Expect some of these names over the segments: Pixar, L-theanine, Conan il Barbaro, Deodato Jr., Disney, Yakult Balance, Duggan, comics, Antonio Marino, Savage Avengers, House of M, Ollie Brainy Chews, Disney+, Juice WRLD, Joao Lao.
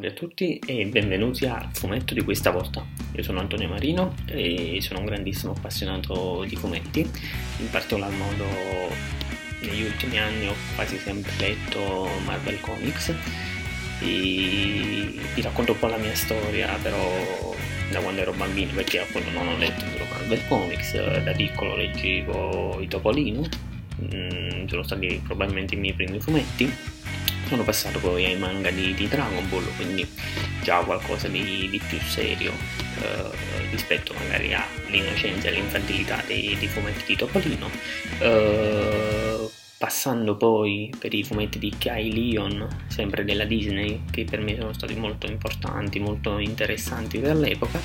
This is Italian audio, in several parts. Salve a tutti e benvenuti a Fumetto di questa volta. Io sono Antonio Marino e sono un grandissimo appassionato di fumetti. In particolar modo negli ultimi anni ho quasi sempre letto Marvel Comics e vi racconto un po' la mia storia però da quando ero bambino, perché appunto non ho letto solo Marvel Comics. Da piccolo leggevo i Topolino, sono stati probabilmente i miei primi fumetti. Sono passato poi ai manga di Dragon Ball, quindi già qualcosa di più serio rispetto magari all'innocenza e all'infantilità dei fumetti di Topolino, passando poi per i fumetti di Kai Leon, sempre della Disney, che per me sono stati molto importanti, molto interessanti per l'epoca.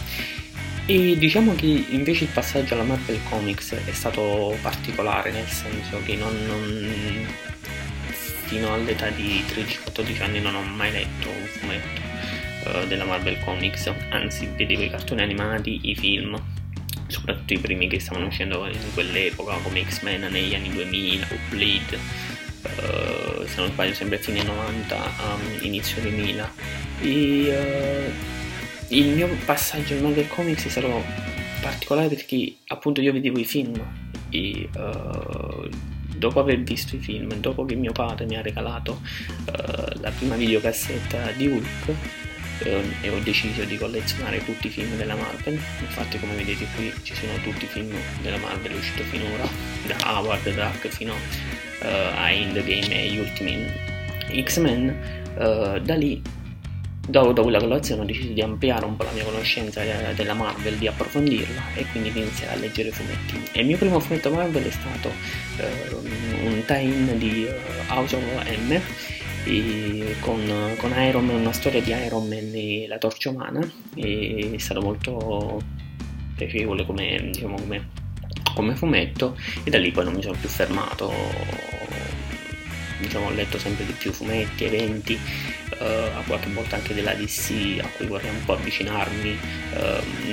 E diciamo che invece il passaggio alla Marvel Comics è stato particolare, nel senso che fino all'età di 13-14 anni non ho mai letto un fumetto della Marvel Comics, anzi vedevo i cartoni animati, i film, soprattutto i primi che stavano uscendo in quell'epoca come X-Men negli anni 2000 o Blade, se non sbaglio sempre fine 90, inizio 2000. E il mio passaggio in Marvel Comics è stato particolare perché appunto io vedevo i film e dopo aver visto i film, dopo che mio padre mi ha regalato la prima videocassetta di Hulk, e ho deciso di collezionare tutti i film della Marvel. Infatti, come vedete qui, ci sono tutti i film della Marvel usciti finora, da Howard Duck fino a Endgame e gli ultimi X-Men. Da lì, dopo quella colazione, ho deciso di ampliare un po' la mia conoscenza della Marvel, di approfondirla e quindi di iniziare a leggere fumetti. E il mio primo fumetto Marvel è stato un tie-in di House of M con Iron Man, una storia di Iron Man e la Torcia Umana, e è stato molto piacevole come fumetto, e da lì poi non mi sono più fermato. Diciamo, ho letto sempre di più fumetti, eventi, a qualche volta anche della DC, a cui vorrei un po' avvicinarmi.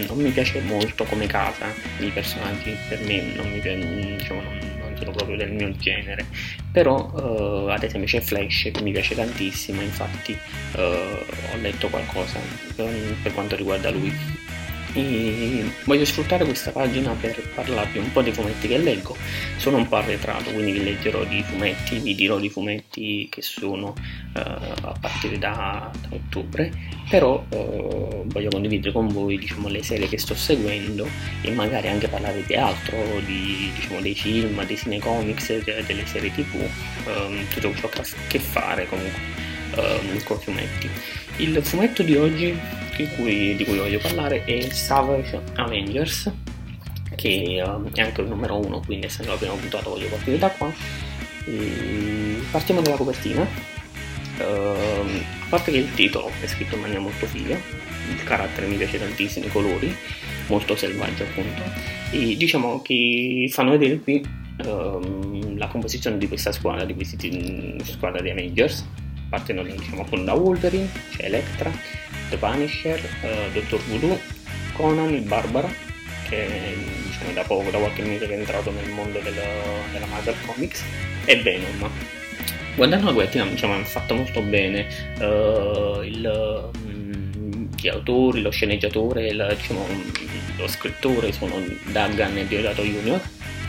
Non mi piace molto come casa, i personaggi per me non sono proprio del mio genere, però ad esempio c'è Flash che mi piace tantissimo, infatti ho letto qualcosa per quanto riguarda lui. E voglio sfruttare questa pagina per parlarvi un po' dei fumetti che leggo. Sono un po' arretrato, quindi vi leggerò di fumetti, vi dirò di fumetti che sono a partire da ottobre, però voglio condividere con voi, diciamo, le serie che sto seguendo e magari anche parlare di altro, dei film, dei cinecomics, delle serie tv, tutto ciò che ha a che fare comunque con fumetti. Il fumetto di oggi di cui voglio parlare è Savage Avengers, che è anche il numero 1, quindi essendo la prima puntata voglio partire da qua. E partiamo dalla copertina. A parte che il titolo è scritto in maniera molto figa, il carattere mi piace tantissimo, i colori molto selvaggi appunto, e diciamo che fanno vedere qui la composizione di questa squadra, di Avengers. Partono, diciamo, appunto da Wolverine, c'è Electra, The Punisher, Dottor Voodoo, Conan il Barbaro, che diciamo da qualche mese che è entrato nel mondo della Marvel Comics, e Venom. Guardando la copertina, diciamo, hanno fatto molto bene gli autori, lo sceneggiatore, diciamo, lo scrittore sono Duggan e Deodato Jr.,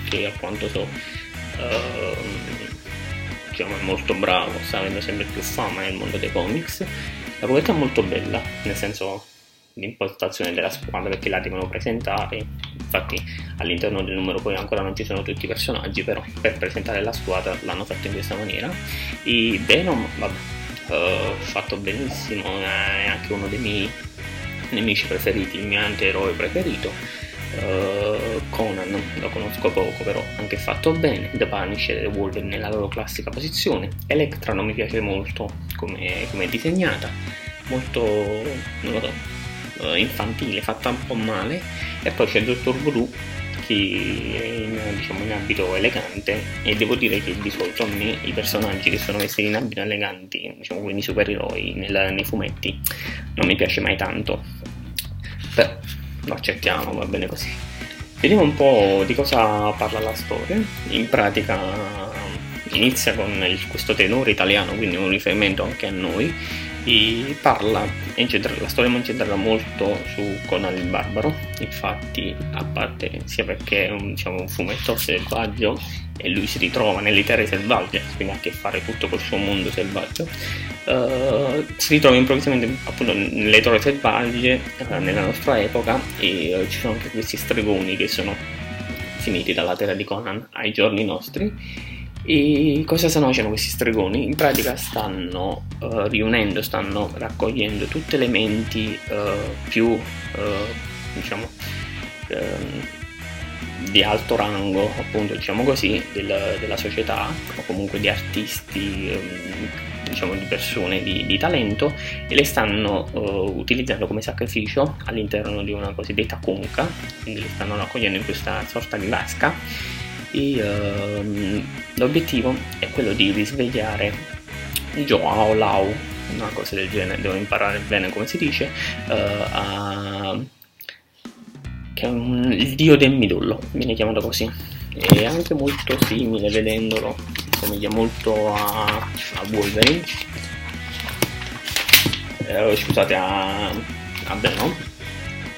che a quanto so è molto bravo, sta avendo sempre più fama nel mondo dei comics. La copertina è molto bella, nel senso l'impostazione della squadra, perché la devono presentare, infatti all'interno del numero poi ancora non ci sono tutti i personaggi, però per presentare la squadra l'hanno fatto in questa maniera. E Venom, fatto benissimo, è anche uno dei miei nemici preferiti, il mio antieroe preferito. Conan lo conosco poco, però anche fatto bene. The Punisher e Wolverine nella loro classica posizione. Electra non mi piace molto come è disegnata, molto infantile, fatta un po' male. E poi c'è il Dottor Voodoo, che è in abito elegante, e devo dire che di solito a me i personaggi che sono vestiti in abito eleganti, diciamo, quindi supereroi nei fumetti, non mi piace mai tanto, però lo accettiamo, va bene così. Vediamo un po' di cosa parla la storia. In pratica inizia con questo tenore italiano, quindi un riferimento anche a noi, e parla in generale, la storia mi centra molto su Conan il Barbaro, infatti, a parte sia perché è un fumetto selvaggio e lui si ritrova nelle terre selvagge, quindi ha a che fare tutto col suo mondo selvaggio, si ritrova improvvisamente appunto nelle terre selvagge nella nostra epoca, e ci sono anche questi stregoni che sono finiti dalla terra di Conan ai giorni nostri. E cosa stanno facendo questi stregoni? In pratica stanno riunendo, stanno raccogliendo tutti elementi di alto rango, appunto, della società, o comunque di artisti, di persone di talento, e le stanno utilizzando come sacrificio all'interno di una cosiddetta conca, quindi le stanno raccogliendo in questa sorta di vasca. E l'obiettivo è quello di risvegliare Joao Lao, una cosa del genere, devo imparare bene come si dice, che è il dio del midollo, viene chiamato così. È anche molto simile, vedendolo, somiglia molto a Wolverine, scusate, a Venom.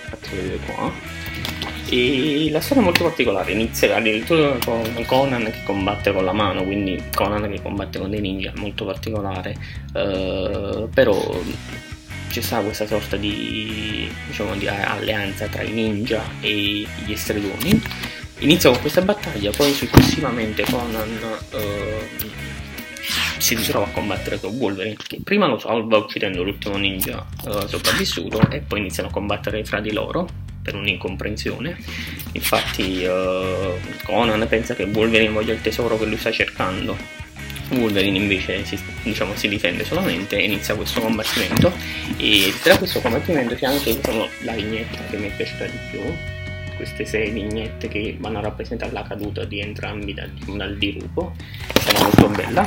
Faccio vedere qua. E la storia è molto particolare, inizia addirittura con Conan che combatte con la mano, quindi Conan che combatte con dei ninja, molto particolare, però c'è stata questa sorta di alleanza tra i ninja e gli stregoni. Inizia con questa battaglia, poi successivamente Conan si ritrova a combattere con Wolverine, che prima lo salva uccidendo l'ultimo ninja sopravvissuto, e poi iniziano a combattere fra di loro per un'incomprensione. Infatti Conan pensa che Wolverine voglia il tesoro che lui sta cercando, Wolverine invece si difende solamente, e inizia questo combattimento. E tra questo combattimento c'è anche la vignetta che mi è piaciuta di più, queste 6 vignette che vanno a rappresentare la caduta di entrambi dal dirupo, che sarà molto bella.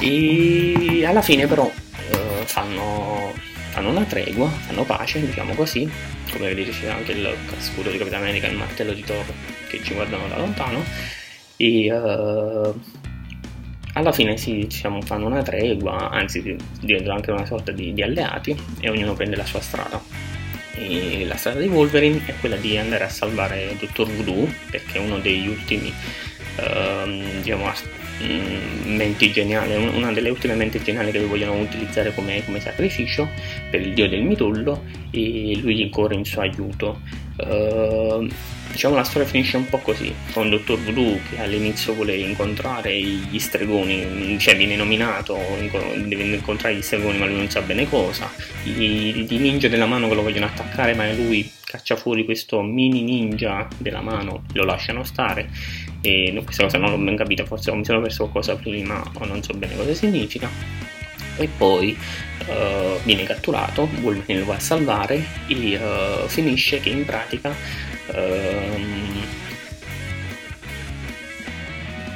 E alla fine però fanno una tregua, fanno pace, così, come vedete c'è anche il cascudo di Capitan America e il martello di Thor che ci guardano da lontano, e alla fine fanno una tregua, anzi diventano anche una sorta di alleati, e ognuno prende la sua strada. E la strada di Wolverine è quella di andare a salvare Dottor Voodoo, perché è uno degli ultimi menti geniali, una delle ultime menti geniali che vogliono utilizzare come sacrificio per il dio del midollo, e lui gli corre in suo aiuto. La storia finisce un po' così, con Dottor Voodoo che all'inizio vuole incontrare gli stregoni, viene nominato, deve incontrare gli stregoni ma lui non sa bene cosa, i ninja della mano che lo vogliono attaccare, ma lui caccia fuori questo mini ninja della mano, lo lasciano stare, e questa cosa non l'ho ben capita, forse mi sono perso qualcosa prima o non so bene cosa significa. E poi viene catturato, Wolverine lo va a salvare, e finisce che in pratica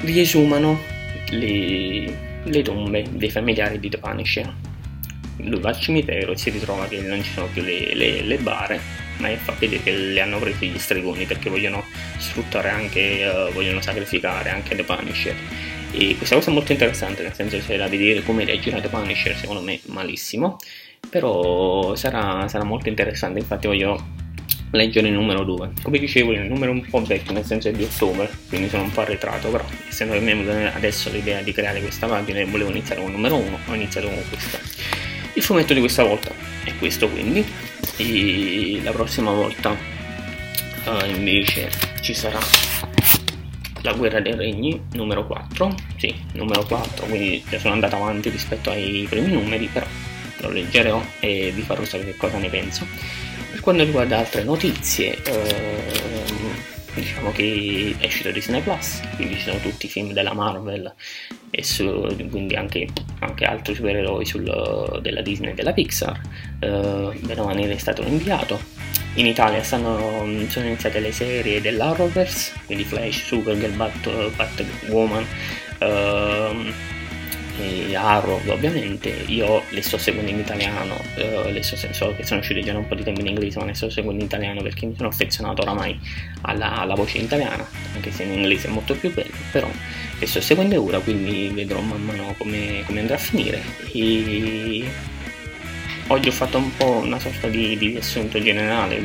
riesumano le tombe dei familiari di The Punisher. Lui va al cimitero e si ritrova che non ci sono più le bare, ma fa vedere che le hanno prese gli stregoni, perché vogliono sfruttare anche, vogliono sacrificare anche The Punisher. E questa cosa è molto interessante, nel senso c'è da vedere come reagirà The Punisher, secondo me malissimo, però sarà molto interessante. Infatti voglio leggere il numero 2, come dicevo, il numero un po' vecchio, nel senso è di ottobre, quindi sono un po' arretrato, però essendo che mi è venuta adesso l'idea di creare questa pagina e volevo iniziare con il numero 1, ho iniziato con questa. Il fumetto di questa volta è questo, quindi, e la prossima volta invece ci sarà la guerra dei regni numero 4, quindi sono andato avanti rispetto ai primi numeri, però lo leggerò e vi farò sapere cosa ne penso. Per quanto riguarda altre notizie, che è uscito Disney+, quindi ci sono tutti i film della Marvel, e quindi anche altri supereroi della Disney e della Pixar. Venomani è stato rinviato. In Italia sono iniziate le serie dell'Arrowverse, quindi Flash, Supergirl, Batwoman, e Arrow ovviamente. Io le sto seguendo in italiano, so che sono uscite già un po' di tempo in inglese, ma le sto seguendo in italiano perché mi sono affezionato oramai alla voce italiana, anche se in inglese è molto più bello, però le sto seguendo ora, quindi vedrò man mano come andrà a finire. E oggi ho fatto un po' una sorta di riassunto generale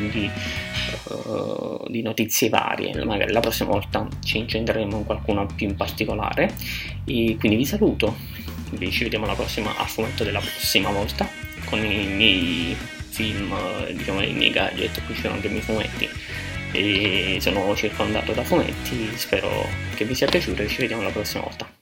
di notizie varie, magari la prossima volta ci incentreremo in qualcuno più in particolare, e quindi vi saluto, quindi ci vediamo alla prossima, al fumetto della prossima volta, con i miei film, diciamo i miei gadget, qui ci sono anche i miei fumetti e sono circondato da fumetti, spero che vi sia piaciuto e ci vediamo la prossima volta.